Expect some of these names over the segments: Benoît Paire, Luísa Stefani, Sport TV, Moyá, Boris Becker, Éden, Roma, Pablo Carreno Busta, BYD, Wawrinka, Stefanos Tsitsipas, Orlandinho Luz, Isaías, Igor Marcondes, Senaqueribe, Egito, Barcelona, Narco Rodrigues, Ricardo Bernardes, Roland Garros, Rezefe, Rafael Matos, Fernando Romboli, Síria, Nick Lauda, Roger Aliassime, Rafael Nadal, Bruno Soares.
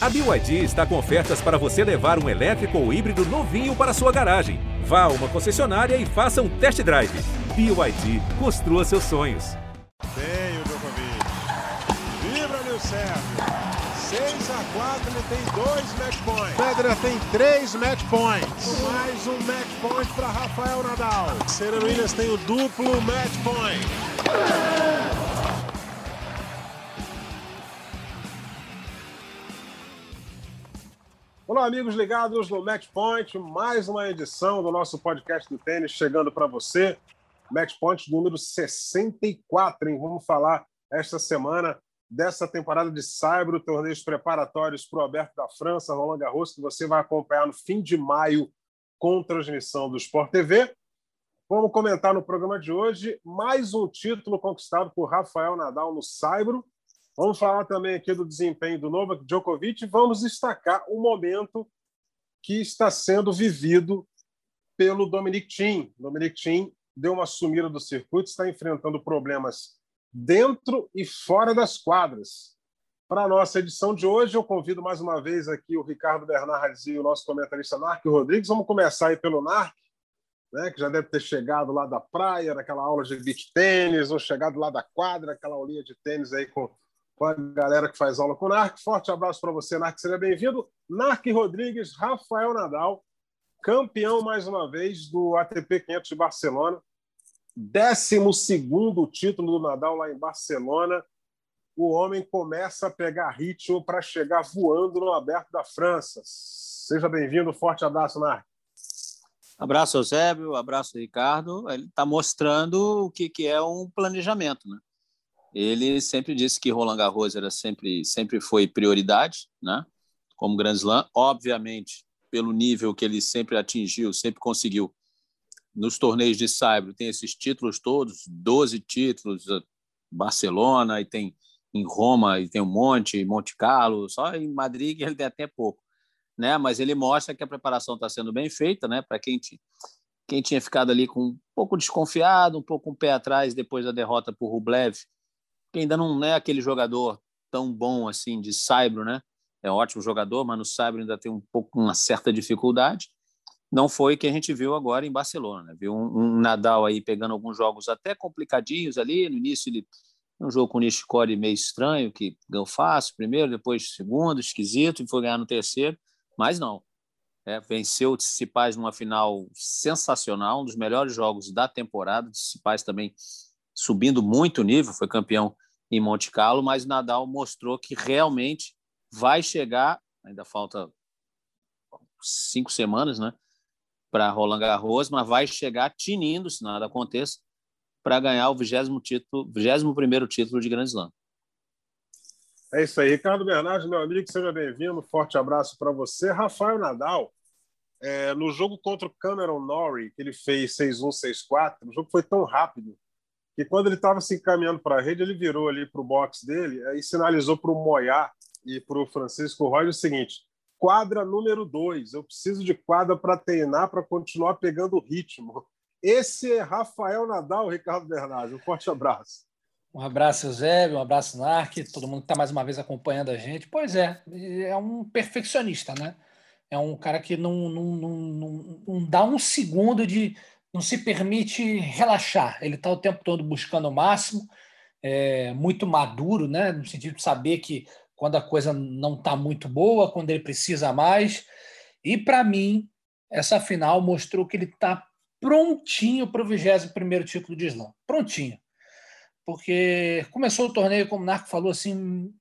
A BYD está com ofertas para você levar um elétrico ou híbrido novinho para a sua garagem. Vá a uma concessionária e faça um test drive. BYD, construa seus sonhos. Tem o Djokovic. Vibra-lhe o Sérgio. 6-4, ele tem 2 match points. Federer tem 3 match points. Mais um match point para Rafael Nadal. Serena Williams tem o duplo match point. Olá, amigos ligados no Match Point. Mais uma edição do nosso podcast do tênis chegando para você. Match Point número 64, hein? Vamos falar esta semana dessa temporada de Saibro, torneios preparatórios para o Aberto da França, Roland Garros, que você vai acompanhar no fim de maio com transmissão do Sport TV. Vamos comentar no programa de hoje mais um título conquistado por Rafael Nadal no Saibro. Vamos falar também aqui do desempenho do Novak Djokovic e vamos destacar o momento que está sendo vivido pelo Dominic Thiem. Dominic Thiem deu uma sumida do circuito, está enfrentando problemas dentro e fora das quadras. Para a nossa edição de hoje, eu convido mais uma vez aqui o Ricardo Bernardes e o nosso comentarista Narco Rodrigues. Vamos começar aí pelo Narco, né, que já deve ter chegado lá da praia, daquela aula de beach tênis, ou chegado lá da quadra, aquela aulinha de tênis aí com a galera que faz aula com o Narco. Forte abraço para você, Narco, seja bem-vindo. Narco Rodrigues, Rafael Nadal, campeão mais uma vez do ATP 500 de Barcelona. 12º título do Nadal lá em Barcelona. O homem começa a pegar ritmo para chegar voando no Aberto da França. Seja bem-vindo, forte abraço, Narco. Abraço, Eusébio, abraço, Ricardo. Ele está mostrando o que é um planejamento, né? Ele sempre disse que Roland Garros era sempre foi prioridade, né? Como Grand Slam, obviamente, pelo nível que ele sempre atingiu, sempre conseguiu. Nos torneios de Saibro tem esses títulos todos, 12 títulos, Barcelona, e tem em Roma, e tem um monte, Monte Carlo, só em Madrid ele tem até pouco, né? Mas ele mostra que a preparação está sendo bem feita, né? Para quem tinha ficado ali com um pouco desconfiado, um pouco um pé atrás depois da derrota por Rublev, que ainda não é aquele jogador tão bom assim de Saibro, né? É um ótimo jogador, mas no Saibro ainda tem um pouco uma certa dificuldade. Não foi o que a gente viu agora em Barcelona. Viu um Nadal aí pegando alguns jogos até complicadinhos ali. No início, ele um jogo com o Nishikori meio estranho, que ganhou fácil primeiro, depois segundo, esquisito, e foi ganhar no terceiro. Mas não. Venceu o Tsitsipas numa final sensacional, um dos melhores jogos da temporada. O Tsitsipas também subindo muito o nível, foi campeão em Monte Carlo, mas o Nadal mostrou que realmente vai chegar, ainda falta 5 semanas, né? Para Roland Garros, mas vai chegar tinindo, se nada aconteça, para ganhar o 21º título de Grand Slam. É isso aí. Ricardo Bernardes, meu amigo, seja bem-vindo. Forte abraço para você. Rafael Nadal, no jogo contra o Cameron Norrie, que ele fez 6-1, 6-4, o jogo foi tão rápido que quando ele estava se encaminhando para a rede, ele virou ali para o box dele e sinalizou para o Moyá e para o Francisco Roy o seguinte: quadra número 2, eu preciso de quadra para treinar, para continuar pegando o ritmo. Esse é Rafael Nadal, Ricardo Bernardes. Um forte abraço. Um abraço, Eusébio, um abraço, Narc, todo mundo que está mais uma vez acompanhando a gente. Pois é um perfeccionista, né? É um cara que não dá um segundo de... não se permite relaxar. Ele está o tempo todo buscando o máximo, muito maduro, né? No sentido de saber que quando a coisa não está muito boa, quando ele precisa mais. E, para mim, essa final mostrou que ele está prontinho para o 21º título de Slam. Prontinho. Porque começou o torneio, como o Narco falou, assim,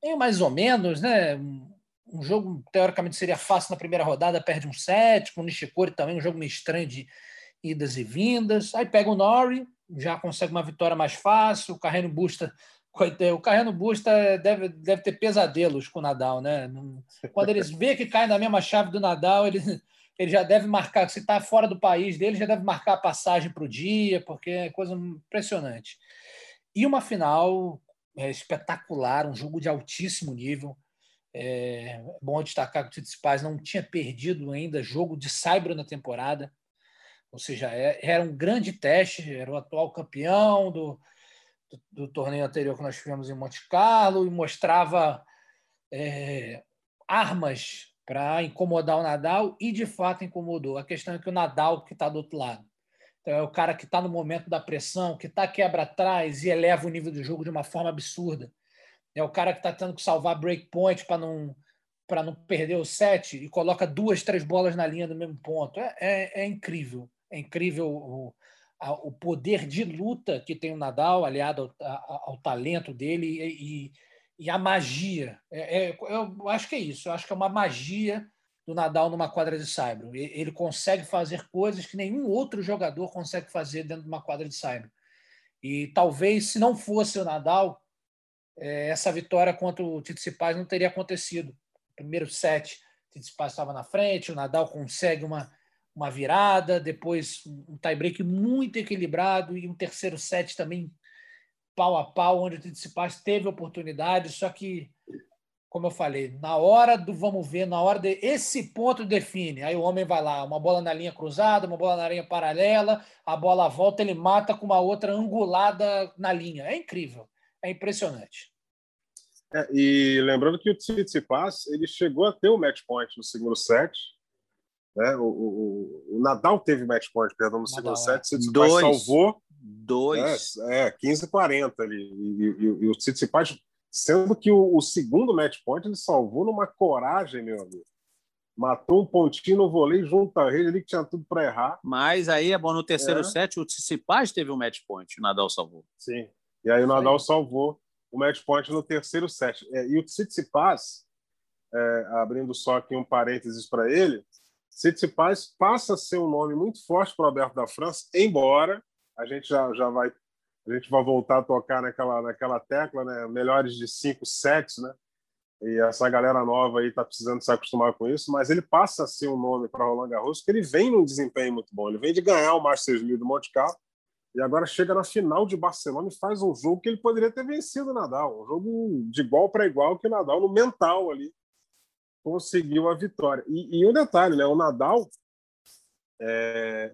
meio mais ou menos, né? Um jogo, teoricamente, seria fácil na primeira rodada, perde um set, com o Nishikori também, um jogo meio estranho de idas e vindas. Aí pega o Norrie, já consegue uma vitória mais fácil, o Carreno Busta... O Carreno Busta deve ter pesadelos com o Nadal, né? Quando eles vê que cai na mesma chave do Nadal, ele já deve marcar, se está fora do país dele, já deve marcar a passagem para o dia, porque é coisa impressionante. E uma final espetacular, um jogo de altíssimo nível. É bom destacar que o Tsitsipas não tinha perdido ainda jogo de Saibro na temporada, ou seja, era um grande teste, era o atual campeão do torneio anterior que nós tivemos em Monte Carlo e mostrava armas para incomodar o Nadal e, de fato, incomodou. A questão é que o Nadal que está do outro lado. Então, é o cara que está no momento da pressão, que está quebra atrás e eleva o nível do jogo de uma forma absurda. É o cara que está tendo que salvar breakpoint para não perder o set e coloca 2, 3 bolas na linha do mesmo ponto. É incrível. É incrível o poder de luta que tem o Nadal, aliado ao talento dele e a magia. Eu acho que é isso. Eu acho que é uma magia do Nadal numa quadra de saibro. Ele consegue fazer coisas que nenhum outro jogador consegue fazer dentro de uma quadra de saibro. E talvez, se não fosse o Nadal, essa vitória contra o Tsitsipas não teria acontecido. No primeiro set, o Tsitsipas estava na frente, o Nadal consegue uma virada, depois um tie-break muito equilibrado e um terceiro set também pau a pau, onde o Tsitsipas teve oportunidade, só que, como eu falei, na hora do vamos ver, na hora de esse ponto define. Aí o homem vai lá, uma bola na linha cruzada, uma bola na linha paralela, a bola volta, ele mata com uma outra angulada na linha. É incrível, é impressionante. E lembrando que o Tsitsipas, ele chegou a ter o match point no segundo set, né? O Nadal teve match point, perdão, no segundo set, o Tsitsipas salvou. 2. 15-40 ali. E o Tsitsipas, sendo que o segundo match point ele salvou numa coragem, meu amigo. Matou um pontinho no vôlei junto à rede ali que tinha tudo para errar. Mas aí é bom, no terceiro set, o Tsitsipas teve um match point, o Nadal salvou. Sim. E aí o Nadal salvou o match point no terceiro set. E o Tsitsipas, abrindo só aqui um parênteses para ele, Tsitsipas passa a ser um nome muito forte para o Aberto da França, embora a gente já vai voltar a tocar naquela tecla, né? Melhores de 5 sets, né? E essa galera nova aí está precisando se acostumar com isso, mas ele passa a ser um nome para Roland Garros, porque ele vem num desempenho muito bom, ele vem de ganhar o Masters 1000 do Monte Carlo, e agora chega na final de Barcelona e faz um jogo que ele poderia ter vencido o Nadal, um jogo de igual para igual, que o Nadal, no mental ali, conseguiu a vitória. E um detalhe, né? O Nadal,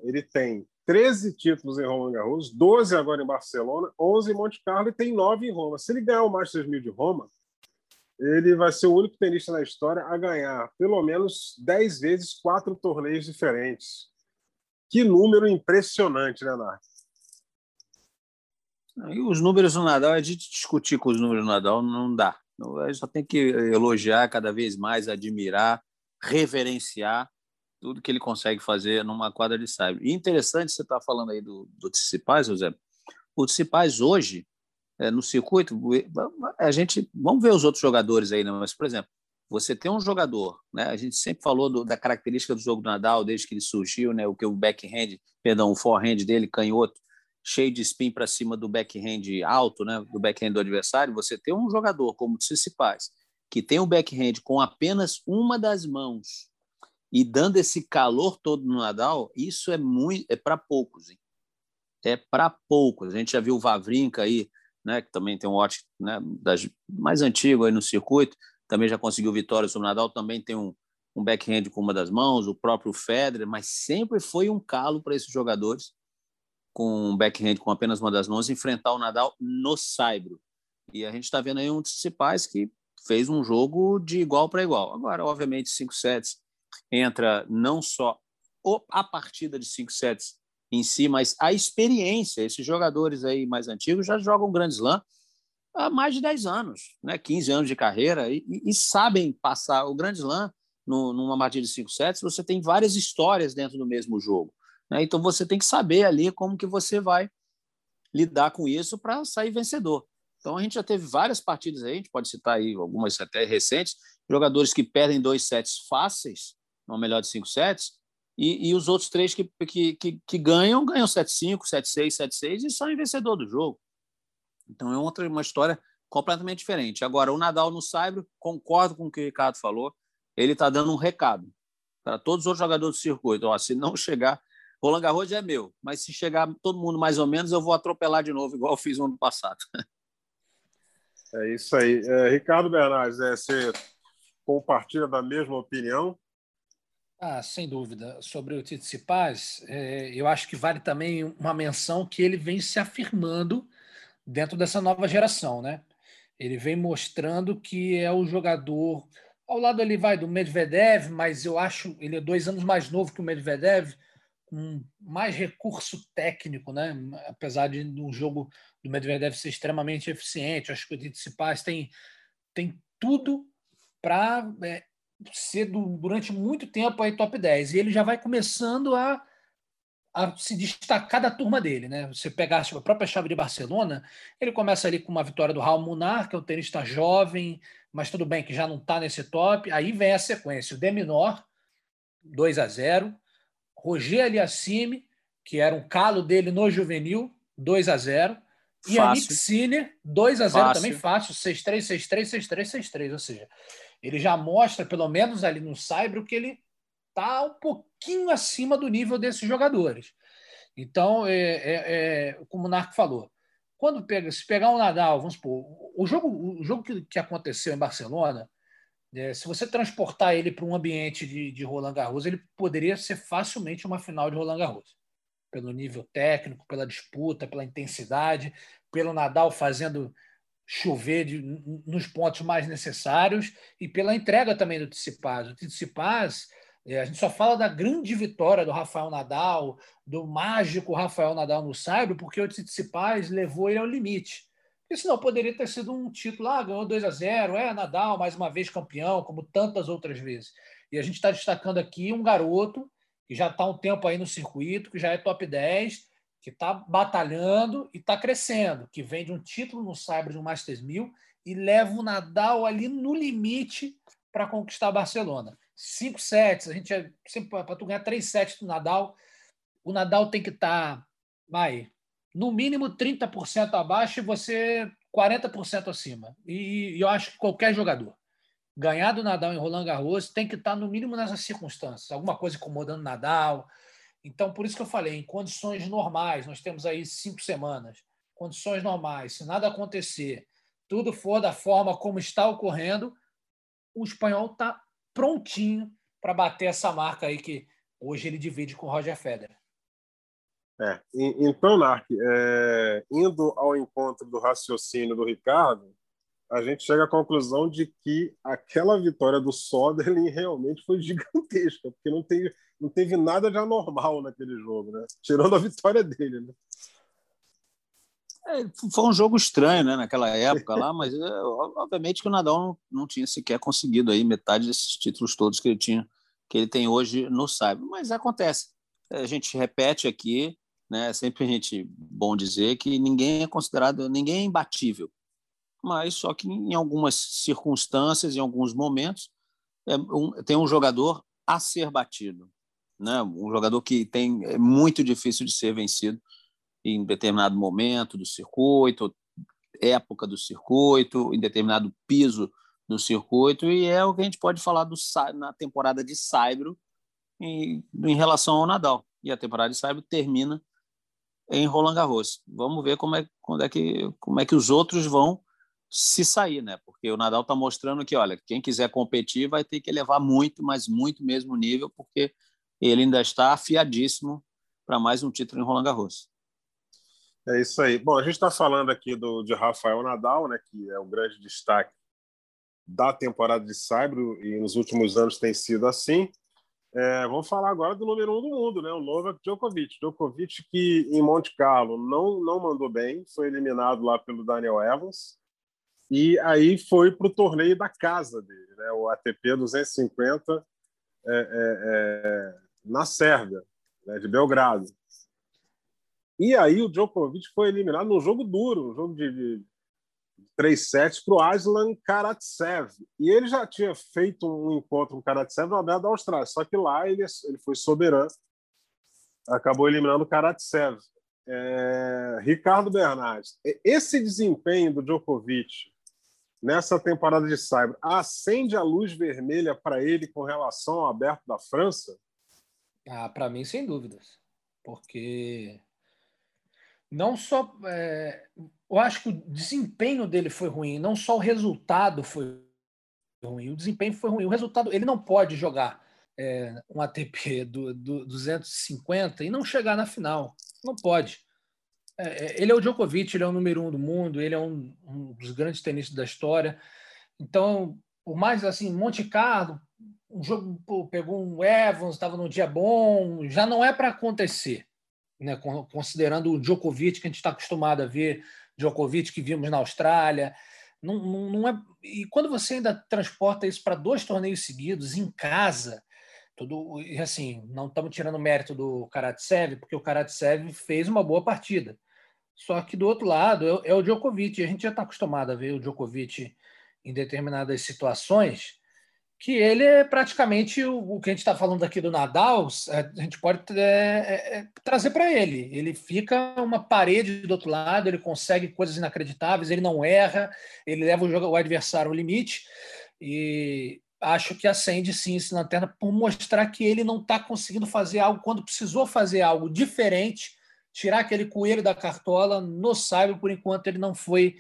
ele tem 13 títulos em Roland Garros, 12 agora em Barcelona, 11 em Monte Carlo e tem 9 em Roma. Se ele ganhar o Masters 1000 de Roma, ele vai ser o único tenista na história a ganhar pelo menos 10 vezes 4 torneios diferentes. Que número impressionante, né, Narco? E os números do Nadal, a gente discutir com os números do Nadal não dá. A gente só tem que elogiar cada vez mais, admirar, reverenciar tudo que ele consegue fazer numa quadra de saibro. E interessante, você está falando aí do Tsitsipas, José. O Tsitsipas hoje, no circuito, a gente... Vamos ver os outros jogadores aí, né? Mas, por exemplo, você tem um jogador, né? A gente sempre falou da característica do jogo do Nadal, desde que ele surgiu, né? O forehand dele, canhoto, cheio de spin para cima do backhand alto, né? Do backhand do adversário. Você tem um jogador como o Tsitsipas, que tem o backhand com apenas uma das mãos, e dando esse calor todo no Nadal, isso é para poucos, hein? É para poucos. A gente já viu o Wawrinka aí, né, que também tem um ótimo, né, das mais antigo aí no circuito, também já conseguiu vitória sobre o Nadal, também tem um backhand com uma das mãos, o próprio Federer, mas sempre foi um calo para esses jogadores com um backhand com apenas uma das mãos enfrentar o Nadal no saibro. E a gente está vendo aí um dos principais que fez um jogo de igual para igual. Agora, obviamente, 5 sets entra não só a partida de 5 sets em si, mas a experiência. Esses jogadores aí mais antigos já jogam Grand Slam há mais de 10 anos, né? 15 anos de carreira, e sabem passar o Grand Slam numa partida de 5 sets. Você tem várias histórias dentro do mesmo jogo, né? Então você tem que saber ali como que você vai lidar com isso para sair vencedor. Então a gente já teve várias partidas aí, a gente pode citar aí algumas até recentes, jogadores que perdem 2 sets fáceis, não, melhor de 5 sets, e os outros 3 que ganham 7-5, 7-6, 7-6 e saem vencedor do jogo. Então é uma história completamente diferente. Agora, o Nadal no saibro, concordo com o que o Ricardo falou, ele está dando um recado para todos os outros jogadores do circuito. Ó, se não chegar, Roland Garros é meu, mas se chegar todo mundo mais ou menos, eu vou atropelar de novo, igual eu fiz no ano passado. É isso aí. Ricardo Bernardes, você compartilha da mesma opinião? Ah, sem dúvida. Sobre o Tsitsipas, eu acho que vale também uma menção que ele vem se afirmando dentro dessa nova geração, né? Ele vem mostrando que é o jogador ao lado ali vai do Medvedev, mas eu acho ele é 2 anos mais novo que o Medvedev, com mais recurso técnico, né? Apesar de um jogo do Medvedev ser extremamente eficiente, acho que o Tsitsipas tem tudo para ser durante muito tempo aí top 10. E ele já vai começando a se destacar da turma dele, né? Você pegar a própria chave de Barcelona, ele começa ali com uma vitória do Raul Munar, que é um tenista jovem, mas tudo bem que já não está nesse top. Aí vem a sequência, o D menor, 2-0, Roger Aliassime, que era um calo dele no juvenil, 2-0, e a Nick Sinner, 2-0 também fácil, 6-3, 6-3, 6-3, 6-3, ou seja, ele já mostra, pelo menos ali no Saibro, que ele está um pouquinho acima do nível desses jogadores. Então, como o Narco falou, quando se pegar um Nadal, vamos supor, o jogo que aconteceu em Barcelona, se você transportar ele para um ambiente de Roland Garros, ele poderia ser facilmente uma final de Roland Garros, pelo nível técnico, pela disputa, pela intensidade, pelo Nadal fazendo chover nos pontos mais necessários e pela entrega também do Tsitsipas. O Tsitsipas, a gente só fala da grande vitória do Rafael Nadal, do mágico Rafael Nadal no Saibro, porque o Tsitsipas levou ele ao limite. Porque senão poderia ter sido um título, ganhou 2-0, Nadal mais uma vez campeão, como tantas outras vezes. E a gente está destacando aqui um garoto que já está um tempo aí no circuito, que já é top 10, que está batalhando e está crescendo, que vem de um título no Saibro de um Masters 1000 e leva o Nadal ali no limite para conquistar Barcelona. 5 sets, a gente sempre para tu ganhar 3 sets do Nadal, o Nadal tem que estar, no mínimo 30% abaixo e você 40% acima. E eu acho que qualquer jogador ganhar do Nadal em Roland Garros tem que estar no mínimo nessas circunstâncias, alguma coisa incomodando o Nadal. Então, por isso que eu falei, em condições normais, nós temos aí 5 semanas, condições normais, se nada acontecer, tudo for da forma como está ocorrendo, o espanhol está prontinho para bater essa marca aí que hoje ele divide com o Roger Federer. Então, Narc, indo ao encontro do raciocínio do Ricardo, a gente chega à conclusão de que aquela vitória do Soderling realmente foi gigantesca, porque não teve nada de anormal naquele jogo, né? Tirando a vitória dele, né? Foi um jogo estranho, né, naquela época lá, mas obviamente que o Nadal não tinha sequer conseguido aí metade desses títulos todos que ele tem hoje no Saibro, mas acontece. A gente repete aqui, né, sempre a gente bom dizer que ninguém é imbatível, mas só que em algumas circunstâncias, em alguns momentos, tem um jogador a ser batido, né? Um jogador que é muito difícil de ser vencido em determinado momento do circuito, época do circuito, em determinado piso do circuito, e é o que a gente pode falar na temporada de Saibro em relação ao Nadal. E a temporada de Saibro termina em Roland Garros. Vamos ver como é que os outros vão se sair, né? Porque o Nadal está mostrando que, olha, quem quiser competir vai ter que elevar muito, mas muito mesmo nível, porque ele ainda está afiadíssimo para mais um título em Roland Garros. É isso aí. Bom, a gente está falando aqui de Rafael Nadal, né, que é o grande destaque da temporada de Saibro e nos últimos anos tem sido assim. Vamos falar agora do número 1 do mundo, né, o Novak Djokovic. Djokovic que em Monte Carlo não mandou bem, foi eliminado lá pelo Daniel Evans e aí foi para o torneio da casa dele, né, o ATP 250 na Sérvia, né, de Belgrado. E aí o Djokovic foi eliminado num jogo duro, um jogo de 3 sets para o Aslan Karatsev. E ele já tinha feito um encontro com o Karatsev na beira da Austrália, só que lá ele foi soberano, acabou eliminando o Karatsev. Ricardo Bernardes, esse desempenho do Djokovic nessa temporada de Saibro acende a luz vermelha para ele com relação ao Aberto da França? Para mim, sem dúvidas. Porque... não só... eu acho que o desempenho dele foi ruim, não só o resultado foi ruim, o desempenho foi ruim. O resultado... ele não pode jogar um ATP do 250 e não chegar na final. Não pode. Ele é o Djokovic, ele é o número 1 do mundo, ele é um dos grandes tenistas da história. Então, por mais assim, Monte Carlo, o jogo pegou um Evans, estava num dia bom, já não é para acontecer, né? Considerando o Djokovic que a gente está acostumado a ver, Djokovic que vimos na Austrália, não é. E quando você ainda transporta isso para 2 torneios seguidos em casa, tudo assim, não estamos tirando mérito do Karatsev, porque o Karatsev fez uma boa partida. Só que do outro lado é o Djokovic, e a gente já está acostumado a ver o Djokovic em determinadas situações, que ele é praticamente o que a gente está falando aqui do Nadal, a gente pode trazer para ele. Ele fica uma parede do outro lado, ele consegue coisas inacreditáveis, ele não erra, ele leva o adversário ao limite, e acho que acende sim esse lanterna por mostrar que ele não está conseguindo fazer algo, quando precisou fazer algo diferente, tirar aquele coelho da cartola, no saibro, por enquanto ele não foi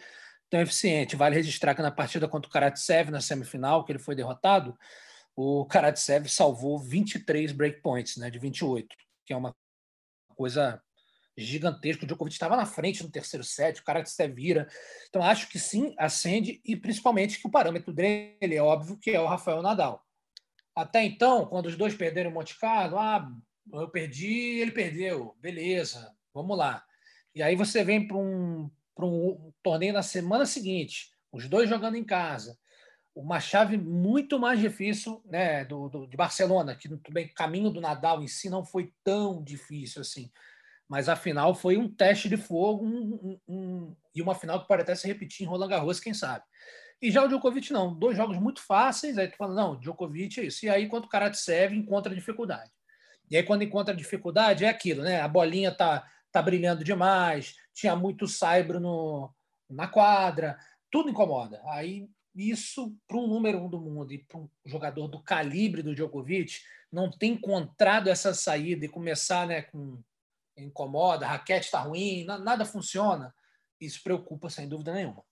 tão eficiente. Vale registrar que na partida contra o Karatsev, na semifinal, que ele foi derrotado, o Karatsev salvou 23 breakpoints, né, de 28, que é uma coisa gigantesca. O Djokovic estava na frente no terceiro set, o Karatsev vira. Então, acho que sim, acende, e principalmente que o parâmetro dele é óbvio, que é o Rafael Nadal. Até então, quando os dois perderam o Monte Carlo, eu perdi, ele perdeu, beleza, vamos lá. E aí você vem para um torneio na semana seguinte, os dois jogando em casa, uma chave muito mais difícil, né, de Barcelona, que também o caminho do Nadal em si não foi tão difícil assim, mas a final foi um teste de fogo, e uma final que pode até se repetir em Roland Garros, quem sabe. E já o Djokovic não, 2 jogos muito fáceis, aí tu fala, não, Djokovic é isso, e aí quando o Karatsev encontra dificuldade. E aí quando encontra dificuldade é aquilo, né, a bolinha tá brilhando demais, tinha muito saibro na quadra, tudo incomoda. Aí isso, para um número 1 do mundo e para um jogador do calibre do Djokovic, não ter encontrado essa saída e começar, né, com incomoda, a raquete está ruim, nada funciona, isso preocupa sem dúvida nenhuma.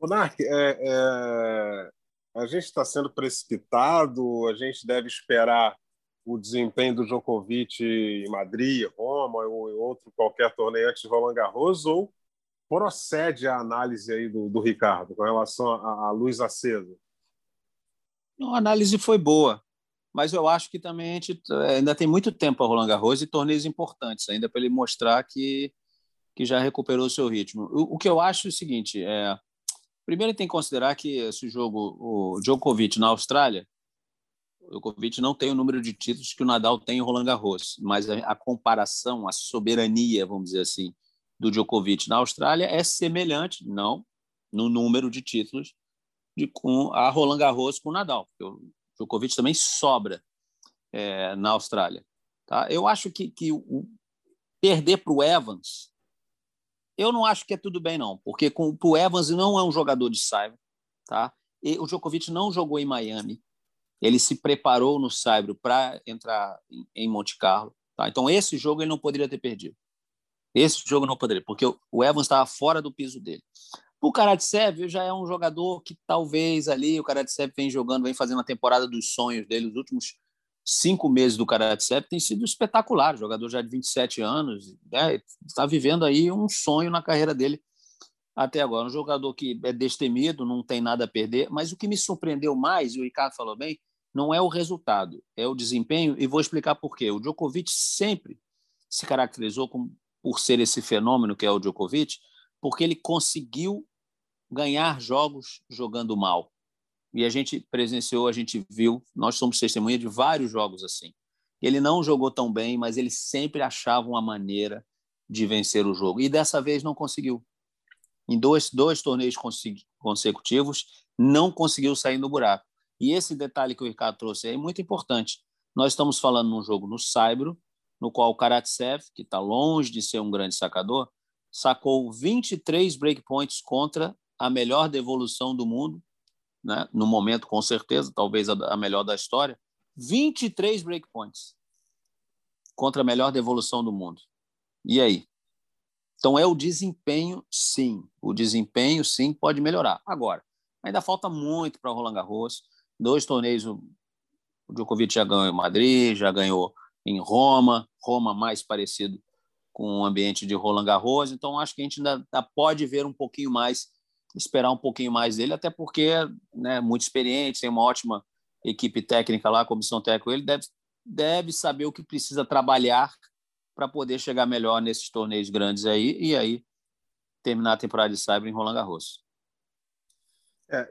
Monark, a gente está sendo precipitado, a gente deve esperar o desempenho do Djokovic em Madrid, Roma ou em outro qualquer torneio antes de Roland Garros, ou procede a análise aí do Ricardo com relação à luz acesa? Não, a análise foi boa, mas eu acho que também a gente ainda tem muito tempo para Roland Garros e torneios importantes ainda para ele mostrar que já recuperou o seu ritmo. O que eu acho é o seguinte, primeiro tem que considerar que esse jogo, o Djokovic na Austrália, o Djokovic não tem o número de títulos que o Nadal tem em Roland Garros, mas a comparação, a soberania, vamos dizer assim, do Djokovic na Austrália é semelhante, não no número de títulos, com a Roland Garros com o Nadal. O Djokovic também sobra na Austrália. Tá? Eu acho que perder para o Evans, eu não acho que é tudo bem, não, porque o Evans não é um jogador de saibro. Tá? E o Djokovic não jogou em Miami. Ele se preparou no saibro para entrar em Monte Carlo. Tá? Então, esse jogo ele não poderia ter perdido. Esse jogo não poderia, porque o Evans estava fora do piso dele. O Karatsev já é um jogador que talvez ali, o Karatsev vem jogando, vem fazendo a temporada dos sonhos dele. Os últimos 5 meses do Karatsev tem sido espetacular. O jogador já de 27 anos, né? Está vivendo aí um sonho na carreira dele até agora. Um jogador que é destemido, não tem nada a perder. Mas o que me surpreendeu mais, e o Ricardo falou bem, não é o resultado, é o desempenho, e vou explicar por quê. O Djokovic sempre se caracterizou por ser esse fenômeno que é o Djokovic, porque ele conseguiu ganhar jogos jogando mal. E a gente presenciou, a gente viu, nós somos testemunha de vários jogos assim. Ele não jogou tão bem, mas ele sempre achava uma maneira de vencer o jogo. E dessa vez não conseguiu. Em dois torneios consecutivos, não conseguiu sair do buraco. E esse detalhe que o Ricardo trouxe aí é muito importante. Nós estamos falando num jogo no saibro, no qual o Karatsev, que está longe de ser um grande sacador, sacou 23 breakpoints contra a melhor devolução do mundo, né? No momento, com certeza, talvez a melhor da história, 23 breakpoints contra a melhor devolução do mundo. E aí? Então é o desempenho, sim. O desempenho, sim, pode melhorar. Agora, ainda falta muito para Roland Garros. 2 torneios, o Djokovic já ganhou em Madrid, já ganhou em Roma. Roma mais parecido com o ambiente de Roland Garros. Então, acho que a gente ainda pode ver um pouquinho mais esperar um pouquinho mais dele, até porque, né, muito experiente, tem uma ótima equipe técnica lá, comissão técnica, ele deve saber o que precisa trabalhar para poder chegar melhor nesses torneios grandes aí, e aí terminar a temporada de Saibro em Roland Garros.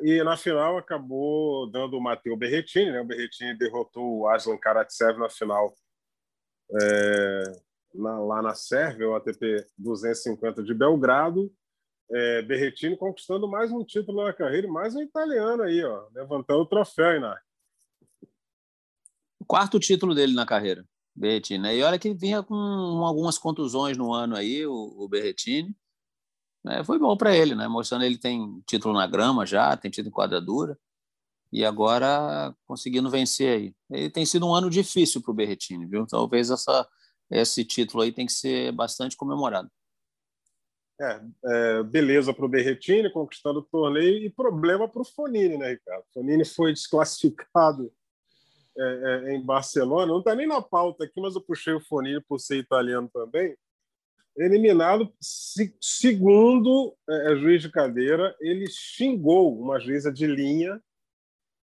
E na final acabou dando o Matteo Berrettini, né? O Berrettini derrotou o Aslan Karatsev na final lá na Sérvia, o ATP 250 de Belgrado. Berrettini conquistando mais um título na carreira, mais um italiano aí, ó, levantando o troféu, Iná. O quarto título dele na carreira, Berrettini, né? E olha que vinha com algumas contusões no ano aí, o Berrettini. Foi bom para ele, né? Mostrando ele tem título na grama já, tem título em quadradura, e agora conseguindo vencer aí. Ele tem sido um ano difícil para o Berrettini, viu? Talvez esse título aí tem que ser bastante comemorado. Beleza para o Berrettini, conquistando o torneio, e problema para o Fognini, né, Ricardo? O Fognini foi desclassificado em Barcelona, não está nem na pauta aqui, mas eu puxei o Fognini por ser italiano também. Eliminado, segundo juiz de cadeira, ele xingou uma juíza de linha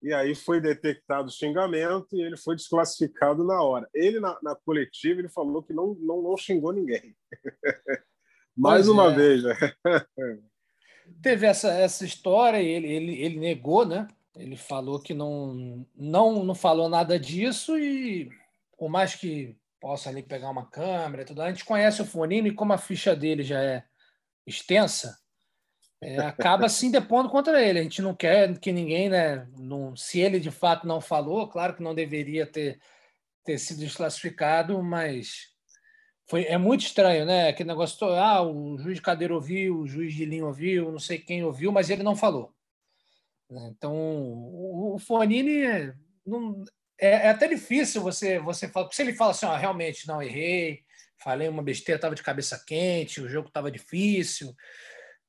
e aí foi detectado o xingamento e ele foi desclassificado na hora. Ele, na coletiva, ele falou que não xingou ninguém. Mais uma vez. Teve essa história, ele negou, né? Ele falou que não falou nada disso e, por mais que posso ali pegar uma câmera e tudo. A gente conhece o Fognini, como a ficha dele já é extensa, acaba se depondo contra ele. A gente não quer que ninguém, né? Se ele de fato não falou, claro que não deveria ter sido desclassificado, mas é muito estranho, né? Aquele negócio todo, o juiz de cadeira ouviu, o juiz de linha ouviu, não sei quem ouviu, mas ele não falou. Então, o Fognini não. É até difícil você falar, porque se ele fala assim, realmente não errei, falei uma besteira, estava de cabeça quente, o jogo estava difícil,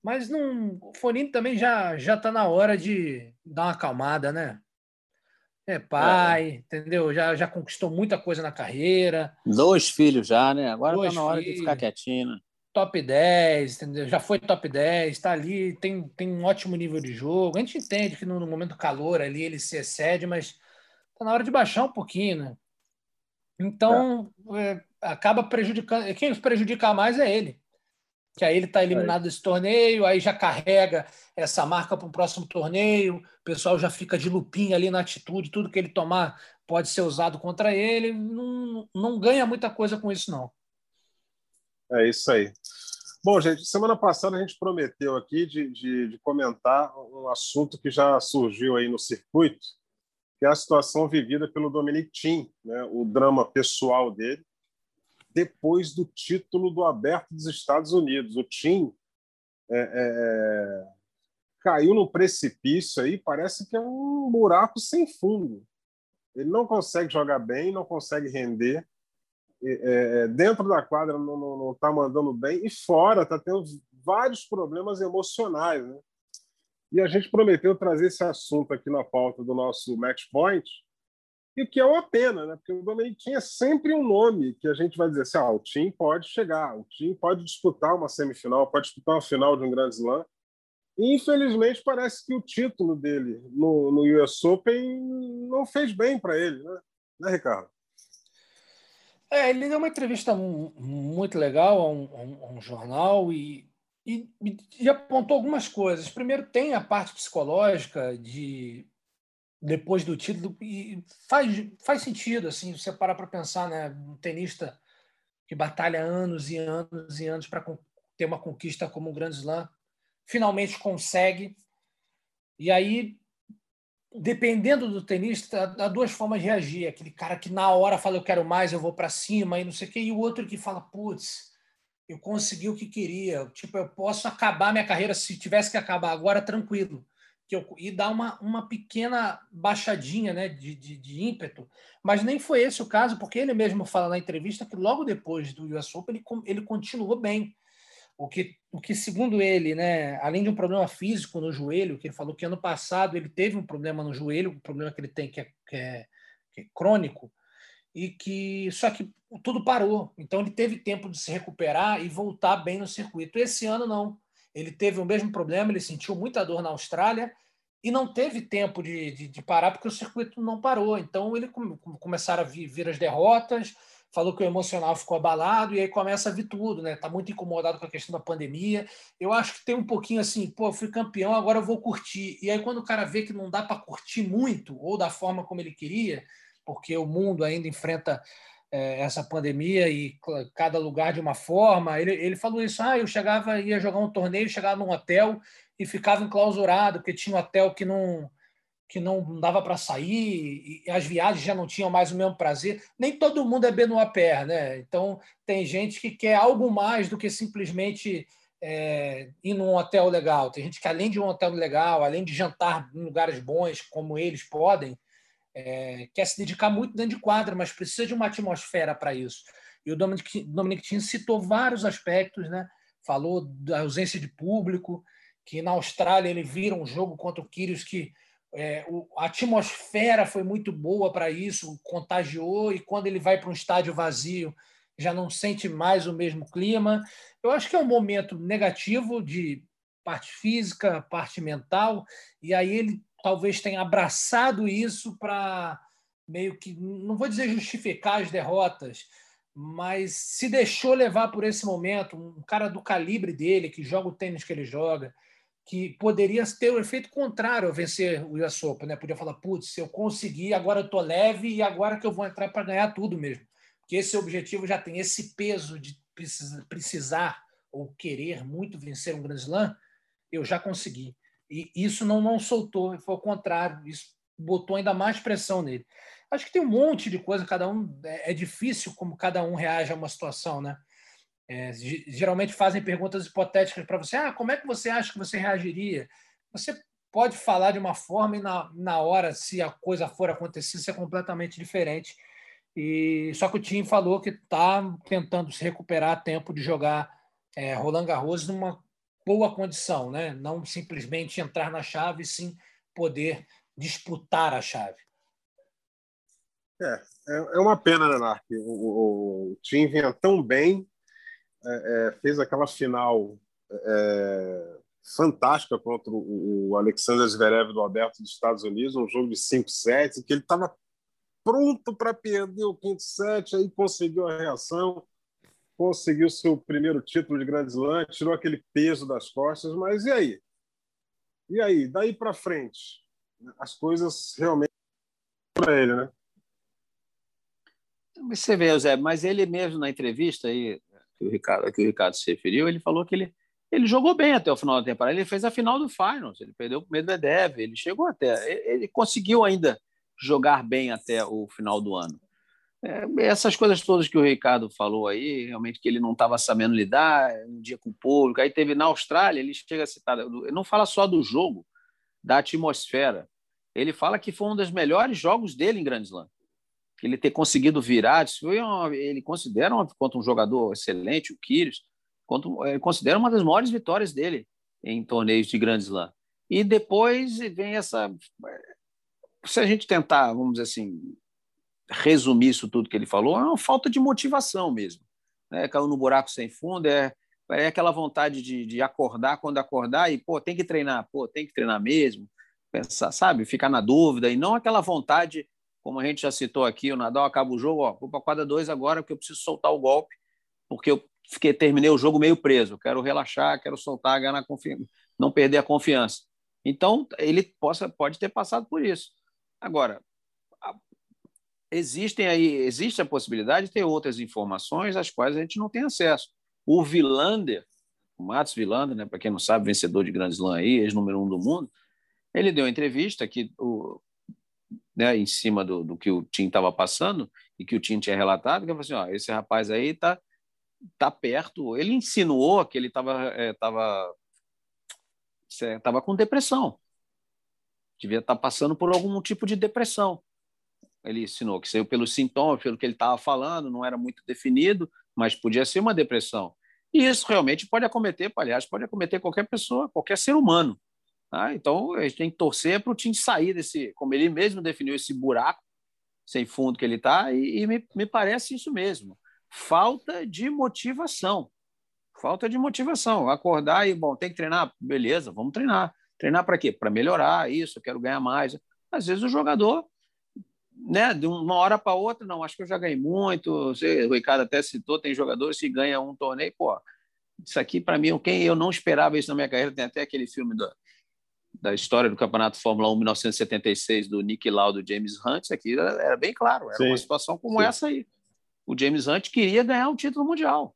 mas não, o Fognini também já está na hora de dar uma acalmada, né? É pai, entendeu? Já conquistou muita coisa na carreira. 2 filhos já, né? Agora está na hora de ficar quietinho, né? Top 10, entendeu? Já foi top 10, está ali, tem um ótimo nível de jogo. A gente entende que no momento do calor ali ele se excede, mas está na hora de baixar um pouquinho, né? Então, acaba prejudicando. Quem prejudica mais é ele. Que aí ele está eliminado desse torneio, aí já carrega essa marca para o próximo torneio, o pessoal já fica de lupinha ali na atitude, tudo que ele tomar pode ser usado contra ele. Não ganha muita coisa com isso, não. É isso aí. Bom, gente, semana passada a gente prometeu aqui de comentar um assunto que já surgiu aí no circuito, que é a situação vivida pelo Dominic Thiem, né? O drama pessoal dele, depois do título do Aberto dos Estados Unidos. O Thiem caiu num precipício aí, parece que é um buraco sem fundo. Ele não consegue jogar bem, não consegue render. Dentro da quadra não está mandando bem, e fora está tendo vários problemas emocionais, né? E a gente prometeu trazer esse assunto aqui na pauta do nosso Match Point, e que é uma pena, né? Porque o Dominic Thiem é sempre um nome que a gente vai dizer assim, o Thiem pode chegar, o Thiem pode disputar uma semifinal, pode disputar uma final de um Grand Slam. E, infelizmente, parece que o título dele no US Open não fez bem para ele, né, Ricardo? Ele deu uma entrevista muito legal a um jornal e apontou algumas coisas. Primeiro, tem a parte psicológica de depois do título, e faz sentido, assim, você parar para pensar, né? Um tenista que batalha anos e anos e anos para ter uma conquista como o Grand Slam, finalmente consegue. E aí, dependendo do tenista, há duas formas de reagir. Aquele cara que na hora fala, eu quero mais, eu vou para cima, e não sei o quê, e o outro que fala, putz, eu consegui o que queria. Tipo, eu posso acabar minha carreira, se tivesse que acabar agora, tranquilo. E dar uma pequena baixadinha, né, de ímpeto. Mas nem foi esse o caso, porque ele mesmo fala na entrevista que logo depois do US Open ele continuou bem. O que segundo ele, né, além de um problema físico no joelho, que ele falou que ano passado ele teve um problema no joelho, um problema que ele tem que é crônico, e que só que tudo parou, então ele teve tempo de se recuperar e voltar bem no circuito. Esse ano não, Ele teve o mesmo problema, ele sentiu muita dor na Austrália e não teve tempo de parar porque o circuito não parou. Então, ele começaram a vir as derrotas, falou que o emocional ficou abalado e aí começa a vir tudo, né? Tá muito incomodado com a questão da pandemia. Eu acho que tem um pouquinho assim, pô, eu fui campeão, agora eu vou curtir. E aí, quando o cara vê que não dá para curtir muito ou da forma como ele queria, porque o mundo ainda enfrenta essa pandemia e cada lugar de uma forma, ele falou isso, eu chegava, ia jogar um torneio, chegava num hotel e ficava enclausurado, porque tinha um hotel que não dava para sair, e as viagens já não tinham mais o mesmo prazer. Nem todo mundo é Benoît Paire, né? Então, tem gente que quer algo mais do que simplesmente ir num hotel legal. Tem gente que, além de um hotel legal, além de jantar em lugares bons, como eles podem, quer se dedicar muito dentro de quadra, mas precisa de uma atmosfera para isso. E o Dominic Thiem citou vários aspectos, né? Falou da ausência de público, que na Austrália ele vira um jogo contra o Kyrgios que a atmosfera foi muito boa para isso, contagiou, e quando ele vai para um estádio vazio já não sente mais o mesmo clima. Eu acho que é um momento negativo de parte física, parte mental, e aí ele talvez tenha abraçado isso para meio que, não vou dizer justificar as derrotas, mas se deixou levar por esse momento. Um cara do calibre dele, que joga o tênis que ele joga, que poderia ter o efeito contrário ao vencer o US Open, né? Podia falar, putz, se eu conseguir, agora eu tô leve e agora que eu vou entrar para ganhar tudo mesmo. Porque esse objetivo já tem esse peso de precisar ou querer muito vencer um Grand Slam, eu já consegui. E isso não soltou, foi o contrário, isso botou ainda mais pressão nele. Acho que tem um monte de coisa, cada um, é difícil como cada um reage a uma situação, né? Geralmente fazem perguntas hipotéticas para você, como é que você acha que você reagiria? Você pode falar de uma forma e na hora, se a coisa for acontecer, isso é completamente diferente. Só que o Thiem falou que está tentando se recuperar a tempo de jogar Roland Garros numa boa condição, né? Não simplesmente entrar na chave, sim poder disputar a chave. É uma pena, né, Narc? O Thiem vinha tão bem, fez aquela final fantástica contra o Alexander Zverev do Aberto dos Estados Unidos, um jogo de 5 sets, que ele estava pronto para perder o quinto set, aí conseguiu a reação, conseguiu seu primeiro título de Grand Slam, tirou aquele peso das costas, mas e aí? E aí? Daí para frente? As coisas realmente para ele, né? Você vê, Zé, mas ele mesmo na entrevista aí que o Ricardo se referiu, ele falou que ele jogou bem até o final da temporada, ele fez a final do Finals, ele perdeu para o Medvedev, ele chegou até, ele conseguiu ainda jogar bem até o final do ano. Essas coisas todas que o Ricardo falou aí, realmente que ele não estava sabendo lidar, um dia com o público, aí teve na Austrália, ele chega a citar, ele não fala só do jogo, da atmosfera, ele fala que foi um dos melhores jogos dele em Grand Slam, que ele ter conseguido virar, ele considera, quanto um jogador excelente, o Kyrgios, ele considera uma das maiores vitórias dele em torneios de Grand Slam. E depois vem essa... Se a gente tentar, vamos dizer assim, resumir isso tudo que ele falou, é uma falta de motivação mesmo. Né? Caiu no buraco sem fundo, é aquela vontade de acordar quando acordar e, tem que treinar mesmo, pensar, sabe? Ficar na dúvida e não aquela vontade... Como a gente já citou aqui, o Nadal acaba o jogo, vou para a quadra 2 agora porque eu preciso soltar o golpe, porque eu terminei o jogo meio preso, quero relaxar, quero soltar, ganhar não perder a confiança. Então, ele pode ter passado por isso. Agora, existe a possibilidade de ter outras informações às quais a gente não tem acesso. O Wilander, o Mats Wilander, né, para quem não sabe, vencedor de Grand Slam aí, ex-número 1 do mundo, ele deu uma entrevista que... Né, em cima do que o Thiem estava passando e que o Thiem tinha relatado, que eu falei assim, esse rapaz aí tá perto, ele insinuou que ele estava com depressão, devia estar passando por algum tipo de depressão, ele insinuou que saiu pelos sintomas, pelo que ele estava falando, não era muito definido, mas podia ser uma depressão, e isso realmente pode acometer qualquer pessoa, qualquer ser humano. Então, a gente tem que torcer para o Thiem sair desse, como ele mesmo definiu, esse buraco sem fundo que ele está, e me parece isso mesmo. Falta de motivação. Falta de motivação. Acordar e, bom, tem que treinar. Beleza, vamos treinar. Treinar para quê? Para melhorar isso, eu quero ganhar mais. Às vezes o jogador, né, de uma hora para outra, não, acho que eu já ganhei muito. O Ricardo até citou, tem jogadores que ganham um torneio, pô, isso aqui para mim, quem eu não esperava isso na minha carreira, tem até aquele filme da história do Campeonato Fórmula 1 1976 do Nick Lauda, do James Hunt, isso aqui era bem claro, era uma situação como essa aí. O James Hunt queria ganhar um título mundial.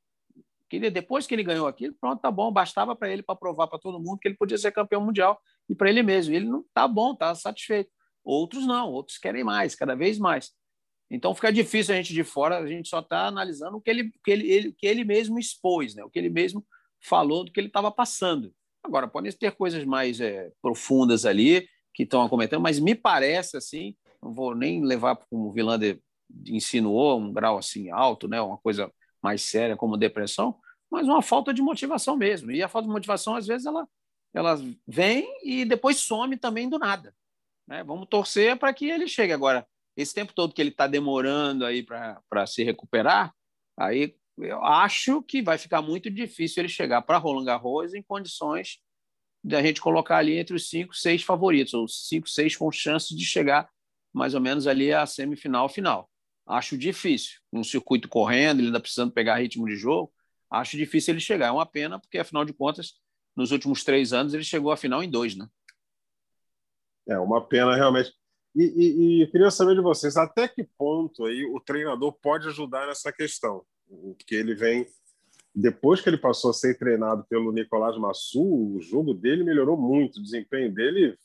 Queria, depois que ele ganhou aquilo, pronto, tá bom, bastava para ele, para provar para todo mundo que ele podia ser campeão mundial e para ele mesmo. Ele não tá bom, tá satisfeito. Outros não, outros querem mais, cada vez mais. Então fica difícil a gente de fora, a gente só está analisando o que ele mesmo expôs, né? O que ele mesmo falou do que ele estava passando. Agora, podem ter coisas mais profundas ali que estão comentando, mas me parece assim, não vou nem levar como o Wilander insinuou, um grau assim alto, né? Uma coisa mais séria como depressão, mas uma falta de motivação mesmo. E a falta de motivação, às vezes, ela vem e depois some também do nada, né? Vamos torcer para que ele chegue agora. Esse tempo todo que ele está demorando aí para se recuperar, aí eu acho que vai ficar muito difícil ele chegar para Roland Garros em condições de a gente colocar ali entre os 5, 6 favoritos, ou 5, 6 com chance de chegar mais ou menos ali à semifinal final. Acho difícil. Um circuito correndo, ele ainda precisando pegar ritmo de jogo, acho difícil ele chegar. É uma pena, porque, afinal de contas, nos últimos 3 anos, ele chegou à final em 2, né? É uma pena, realmente. E eu queria saber de vocês, até que ponto aí o treinador pode ajudar nessa questão? Porque ele vem... Depois que ele passou a ser treinado pelo Nicolás Massu, o jogo dele melhorou muito, o desempenho dele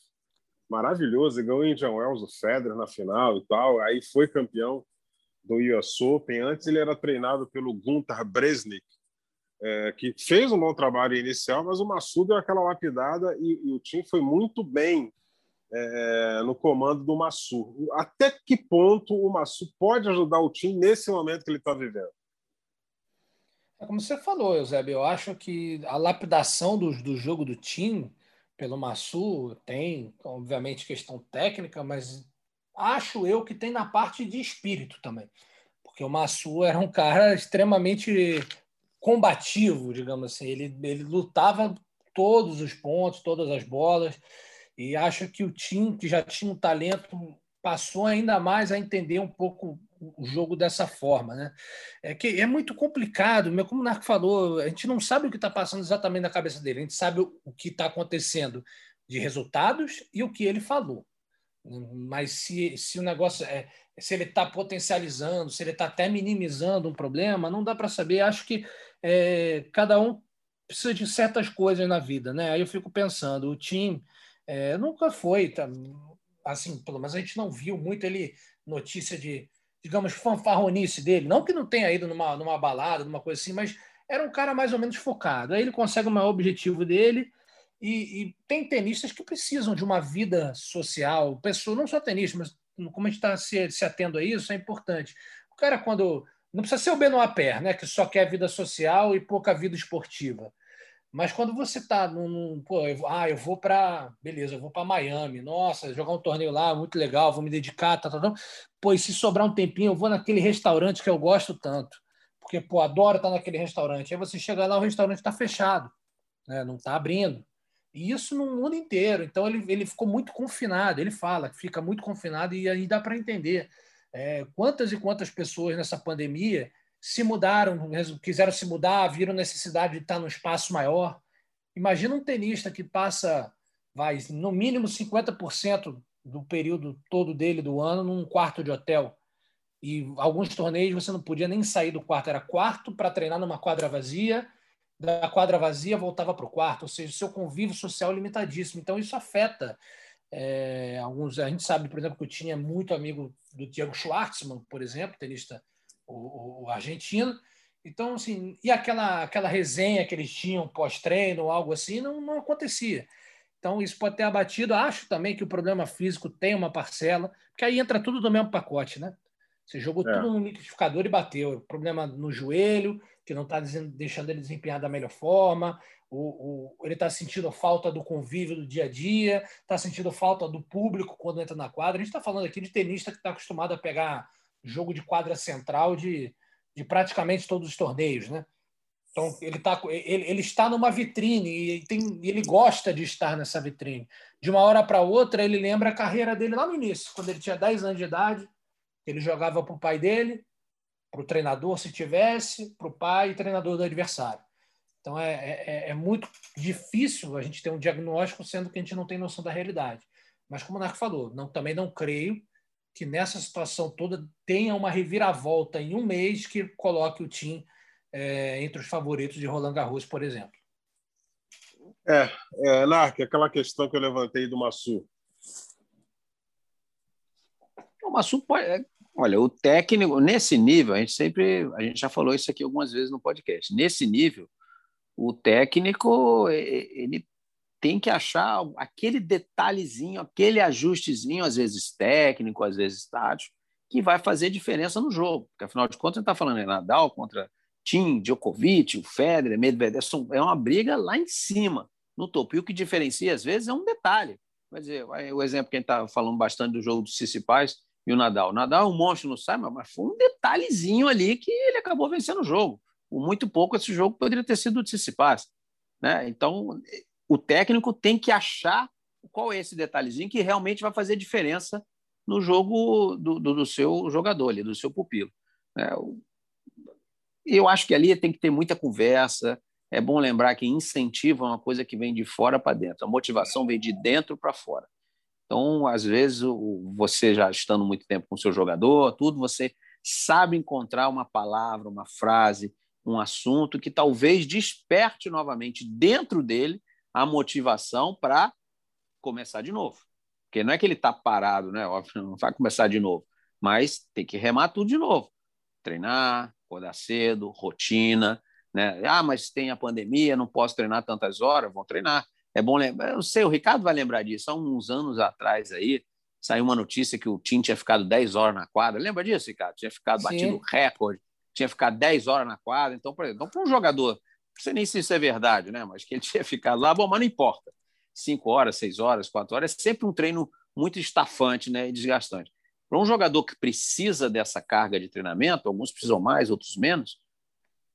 maravilhoso, igual o Indian Wells, o Federer na final e tal, aí foi campeão do US Open. Antes ele era treinado pelo Gunter Bresnik, que fez um bom trabalho inicial, mas o Massu deu aquela lapidada e o time foi muito bem no comando do Massu. Até que ponto o Massu pode ajudar o time nesse momento que ele está vivendo? É como você falou, Eusébio, eu acho que a lapidação do jogo do time pelo Massu tem, obviamente, questão técnica, mas acho eu que tem na parte de espírito também, porque o Massu era um cara extremamente combativo, digamos assim, ele lutava todos os pontos, todas as bolas, e acho que o time, que já tinha um talento, passou ainda mais a entender um pouco o jogo dessa forma, né? É que é muito complicado, como o Narco falou, a gente não sabe o que está passando exatamente na cabeça dele, a gente sabe o que está acontecendo de resultados e o que ele falou. Mas se o negócio se ele está potencializando, se ele está até minimizando um problema, não dá para saber. Acho que cada um precisa de certas coisas na vida, né? Aí eu fico pensando, o Thiem nunca foi, assim, pelo menos a gente não viu muito ele notícia de, digamos, fanfarronice dele, não que não tenha ido numa balada, numa coisa assim, mas era um cara mais ou menos focado. Aí ele consegue o maior objetivo dele. E tem tenistas que precisam de uma vida social, pessoa, não só tenista, mas como a gente está se atendo a isso, é importante. O cara, quando... Não precisa ser o Benoît Paire, né, que só quer vida social e pouca vida esportiva. Mas quando você está eu vou para... Beleza, eu vou para Miami. Nossa, jogar um torneio lá, muito legal, vou me dedicar, tá. Pô, e se sobrar um tempinho, eu vou naquele restaurante que eu gosto tanto. Porque, adoro estar naquele restaurante. Aí você chega lá, o restaurante está fechado, né, não está abrindo. E isso no mundo inteiro. Então, ele ficou muito confinado. Ele fala que fica muito confinado e aí dá para entender quantas e quantas pessoas nessa pandemia se mudaram, quiseram se mudar, viram necessidade de estar num espaço maior. Imagina um tenista que passa, no mínimo 50% do período todo dele do ano num quarto de hotel. E alguns torneios você não podia nem sair do quarto. Era quarto para treinar numa quadra vazia, da quadra vazia voltava para o quarto, ou seja, o seu convívio social é limitadíssimo. Então, isso afeta alguns... A gente sabe, por exemplo, que eu tinha muito amigo do Thiago Schwartzman, por exemplo, tenista o argentino. Então, assim, e aquela resenha que eles tinham pós-treino, algo assim, não acontecia. Então, isso pode ter abatido. Acho também que o problema físico tem uma parcela, porque aí entra tudo no mesmo pacote, né? Você jogou tudo no liquidificador e bateu. Problema no joelho, que não está deixando ele desempenhar da melhor forma, ele está sentindo falta do convívio do dia a dia, está sentindo falta do público quando entra na quadra. A gente está falando aqui de tenista que está acostumado a pegar jogo de quadra central de praticamente todos os torneios, né? Então, ele está numa vitrine e ele gosta de estar nessa vitrine. De uma hora para outra, ele lembra a carreira dele lá no início, quando ele tinha 10 anos de idade, ele jogava para o pai dele, para o treinador, se tivesse, para o pai e treinador do adversário. Então, é muito difícil a gente ter um diagnóstico, sendo que a gente não tem noção da realidade. Mas, como o Narco falou, também não creio que nessa situação toda tenha uma reviravolta em um mês que coloque o time entre os favoritos de Roland Garros, por exemplo. Narco, aquela questão que eu levantei do Massu. O Massu pode... Olha, o técnico, nesse nível, a gente já falou isso aqui algumas vezes no podcast, nesse nível, o técnico, ele tem que achar aquele detalhezinho, aquele ajustezinho, às vezes técnico, às vezes tático, que vai fazer diferença no jogo, porque afinal de contas, a gente está falando em Nadal contra Thiem, Djokovic, o Federer, Medvedev, é uma briga lá em cima, no topo. E o que diferencia, às vezes, é um detalhe. Quer dizer, o exemplo que a gente está falando bastante do jogo dos Tsitsipas e o Nadal. O Nadal é um monstro, não sabe, mas foi um detalhezinho ali que ele acabou vencendo o jogo. Por muito pouco, esse jogo poderia ter sido do Tsitsipas, né? Então, o técnico tem que achar qual é esse detalhezinho que realmente vai fazer diferença no jogo do seu jogador ali, do seu pupilo, né? Eu acho que ali tem que ter muita conversa. É bom lembrar que incentivo é uma coisa que vem de fora para dentro. A motivação vem de dentro para fora. Então, às vezes, você já estando muito tempo com o seu jogador, tudo, você sabe encontrar uma palavra, uma frase, um assunto que talvez desperte novamente dentro dele a motivação para começar de novo. Porque não é que ele está parado, né? Óbvio, não vai começar de novo, mas tem que remar tudo de novo. Treinar, acordar cedo, rotina, né? Ah, mas tem a pandemia, não posso treinar tantas horas, vão treinar. É bom lembrar, eu sei, o Ricardo vai lembrar disso. Há uns anos atrás aí, saiu uma notícia que o Thiem tinha ficado 10 horas na quadra. Lembra disso, Ricardo? Tinha ficado batido recorde, tinha ficado 10 horas na quadra. Então, por exemplo, para um jogador, não sei nem se isso é verdade, né? Mas que ele tinha ficado lá, bom, mas não importa. 5 horas, 6 horas, 4 horas, é sempre um treino muito estafante, né, e desgastante. Para um jogador que precisa dessa carga de treinamento, alguns precisam mais, outros menos,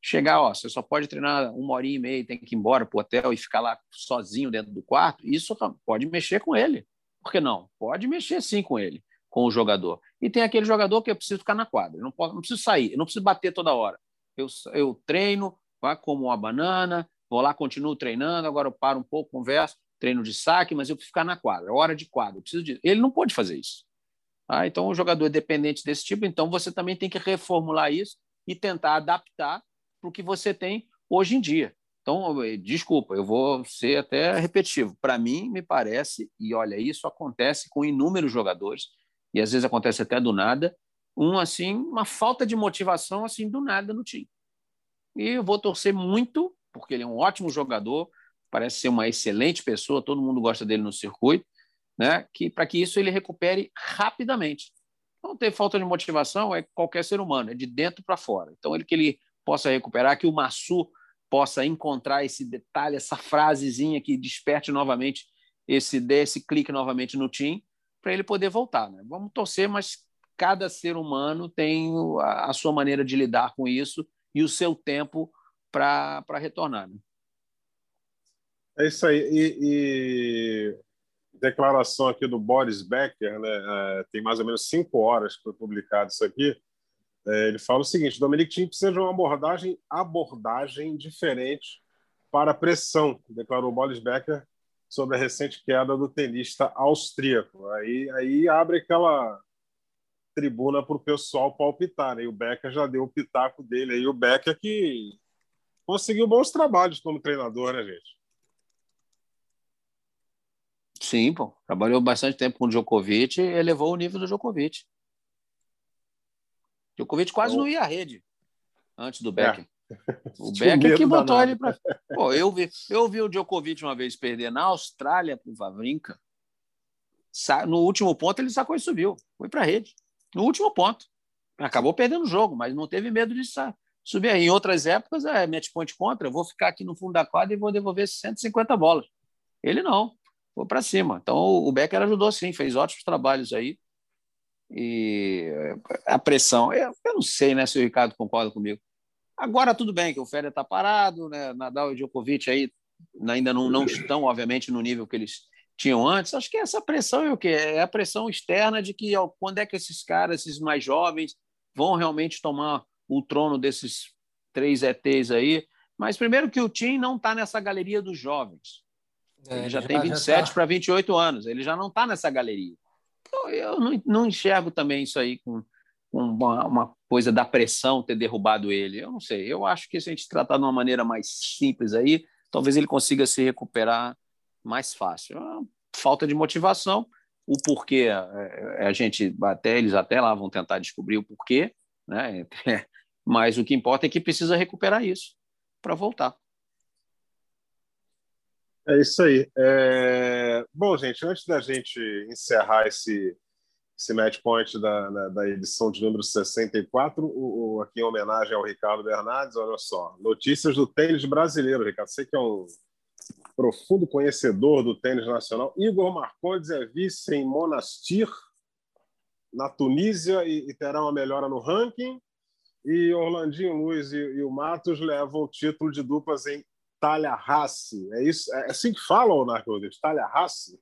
chegar, ó, você só pode treinar 1h30, tem que ir embora para o hotel e ficar lá sozinho dentro do quarto, isso pode mexer com ele. Por que não? Pode mexer sim com ele, com o jogador. E tem aquele jogador que eu preciso ficar na quadra, não preciso sair, eu não preciso bater toda hora. Eu treino, como uma banana, vou lá, continuo treinando, agora eu paro um pouco, converso, treino de saque, mas eu preciso ficar na quadra, hora de quadra, eu preciso disso. Ele não pode fazer isso. Ah, então, o jogador é dependente desse tipo, então você também tem que reformular isso e tentar adaptar para o que você tem hoje em dia. Então, desculpa, eu vou ser até repetitivo. Para mim, me parece, e olha, isso acontece com inúmeros jogadores, e às vezes acontece até do nada, uma falta de motivação assim do nada no time. E eu vou torcer muito, porque ele é um ótimo jogador, parece ser uma excelente pessoa, todo mundo gosta dele no circuito, né? Para que isso ele recupere rapidamente. Não ter falta de motivação é qualquer ser humano, é de dentro para fora. Então, ele possa recuperar, que o Massu possa encontrar esse detalhe, essa frasezinha que desperte novamente, dê esse clique novamente no Thiem, para ele poder voltar, né? Vamos torcer, mas cada ser humano tem a sua maneira de lidar com isso e o seu tempo para retornar, né? É isso aí. Declaração aqui do Boris Becker, né? Tem mais ou menos 5 horas que foi publicado isso aqui. Ele fala o seguinte: Dominic Thiem precisa de uma abordagem diferente para a pressão, declarou Boris Becker sobre a recente queda do tenista austríaco. Aí abre aquela tribuna para o pessoal palpitar, né? E o Becker já deu o pitaco dele. E o Becker que conseguiu bons trabalhos como treinador, né, gente? Sim, pô. Trabalhou bastante tempo com o Djokovic e elevou o nível do Djokovic. O Djokovic quase não ia à rede antes do Becker. O Becker que botou ele para... Pô, eu vi o Djokovic uma vez perder na Austrália para o Wawrinka. No último ponto ele sacou e subiu. Foi para a rede. No último ponto. Acabou perdendo o jogo, mas não teve medo de subir. Em outras épocas, match point contra, eu vou ficar aqui no fundo da quadra e vou devolver 150 bolas. Ele não. Foi para cima. Então, o Becker ajudou sim, fez ótimos trabalhos aí. E a pressão, eu não sei, né, se o Ricardo concorda comigo, Agora tudo bem que o Federer está parado, né? Nadal e Djokovic aí ainda não estão, obviamente, no nível que eles tinham antes. Acho que essa pressão é o quê? É a pressão externa de que ó, quando é que esses caras, esses mais jovens, vão realmente tomar o trono desses três ETs aí. Mas primeiro que o Thiem não está nessa galeria dos jovens. Ele já tem 27 para 28 anos. Ele já não está nessa galeria. Então, eu não enxergo também isso aí com uma coisa da pressão ter derrubado ele. Eu não sei. Eu acho que se a gente tratar de uma maneira mais simples aí, talvez ele consiga se recuperar mais fácil. Falta de motivação. O porquê, a gente eles lá vão tentar descobrir o porquê, né? Mas o que importa é que precisa recuperar isso para voltar. É isso aí. Bom, gente, antes da gente encerrar esse match point da edição de número 64, aqui em homenagem ao Ricardo Bernardes, olha só, notícias do tênis brasileiro, Ricardo. Você que é um profundo conhecedor do tênis nacional. Igor Marcondes é vice em Monastir, na Tunísia, e terá uma melhora no ranking. E Orlandinho Luz e o Matos levam o título de duplas em Tallahassee. É isso? É assim que falam, Narco Rodrigues? Tallahassee?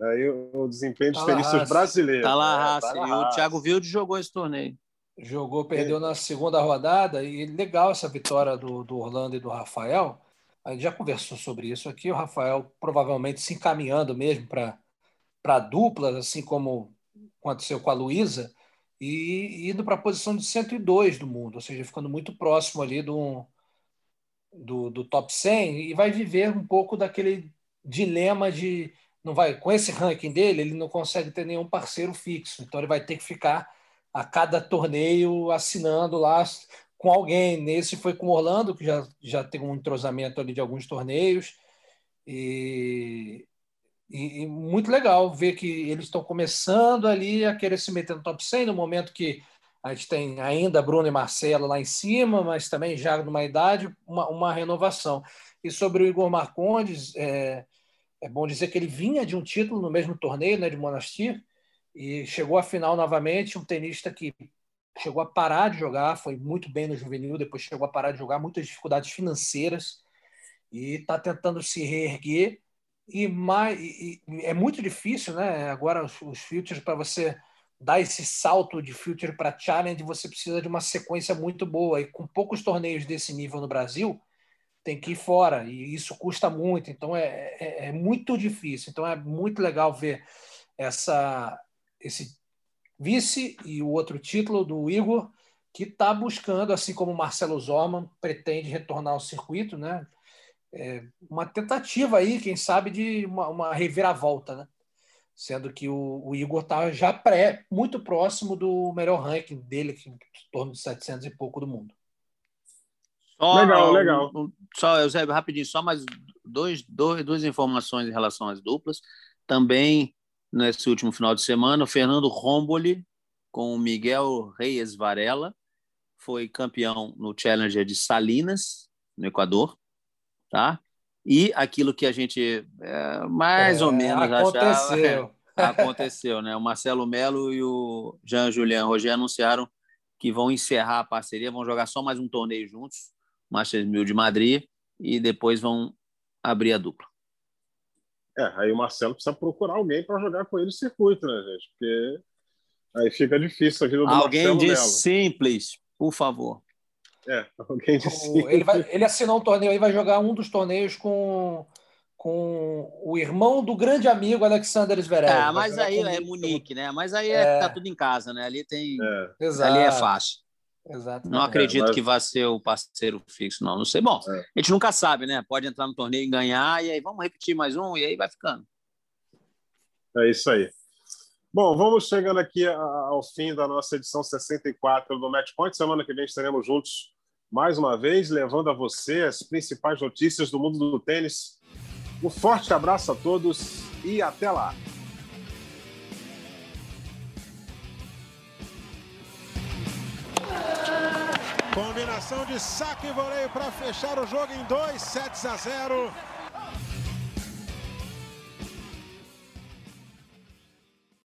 Aí o desempenho dos tenistas brasileiros. Tallahassee. E o Thiago Wilde jogou esse torneio. Jogou, perdeu na segunda rodada. E legal essa vitória do Orlando e do Rafael. A gente já conversou sobre isso aqui. O Rafael provavelmente se encaminhando mesmo para duplas, assim como aconteceu com a Luísa, e indo para a posição de 102 do mundo, ou seja, ficando muito próximo ali do top 100, e vai viver um pouco daquele dilema de... não vai, com esse ranking dele, ele não consegue ter nenhum parceiro fixo, então ele vai ter que ficar a cada torneio assinando lá com alguém. Nesse foi com o Orlando, que já tem um entrosamento ali de alguns torneios, e muito legal ver que eles estão começando ali a querer se meter no top 100, no momento que a gente tem ainda Bruno e Marcelo lá em cima, mas também já numa idade, uma renovação. E sobre o Igor Marcondes, é bom dizer que ele vinha de um título no mesmo torneio, né, de Monastir, e chegou à final novamente, um tenista que chegou a parar de jogar, foi muito bem no juvenil, depois chegou a parar de jogar, muitas dificuldades financeiras, e está tentando se reerguer. E é muito difícil, né? Agora os futures, para você dar esse salto de future para challenge, você precisa de uma sequência muito boa. E com poucos torneios desse nível no Brasil, tem que ir fora. E isso custa muito. Então é muito difícil. Então é muito legal ver esse vice e o outro título do Igor, que está buscando, assim como o Marcelo Zorman, pretende retornar ao circuito, né? Uma tentativa aí, quem sabe, de uma reviravolta, né? Sendo que o Igor está já muito próximo do melhor ranking dele, que em torno de 700 e pouco do mundo. Legal. Só, Eusébio, rapidinho, só mais duas informações em relação às duplas. Também, nesse último final de semana, o Fernando Romboli com o Miguel Reyes Varela foi campeão no Challenger de Salinas, no Equador. Tá? E aquilo que a gente mais ou menos aconteceu. Aconteceu, né? O Marcelo Melo e o Jean-Julien Roger anunciaram que vão encerrar a parceria, vão jogar só mais um torneio juntos, Masters 1000 de Madrid, e depois vão abrir a dupla. Aí o Marcelo precisa procurar alguém para jogar com ele no circuito, né, gente? Porque aí fica difícil a vida do alguém Marcelo Melo. Alguém de simples, por favor. Alguém disse. Ele assinou um torneio e vai jogar um dos torneios com o irmão do grande amigo Alexander Zverev. Mas aí é Munique, né? Mas aí tá tudo em casa, né? Ali tem. Ali é fácil. Exato. Não acredito que vá ser o parceiro fixo, não. Não sei. Bom, a gente nunca sabe, né? Pode entrar no torneio e ganhar, e aí vamos repetir mais um, e aí vai ficando. É isso aí. Bom, vamos chegando aqui ao fim da nossa edição 64 do Match Point. Semana que vem estaremos juntos mais uma vez, levando a você as principais notícias do mundo do tênis. Um forte abraço a todos e até lá! Combinação de saque e voleio para fechar o jogo em 2 sets a 0.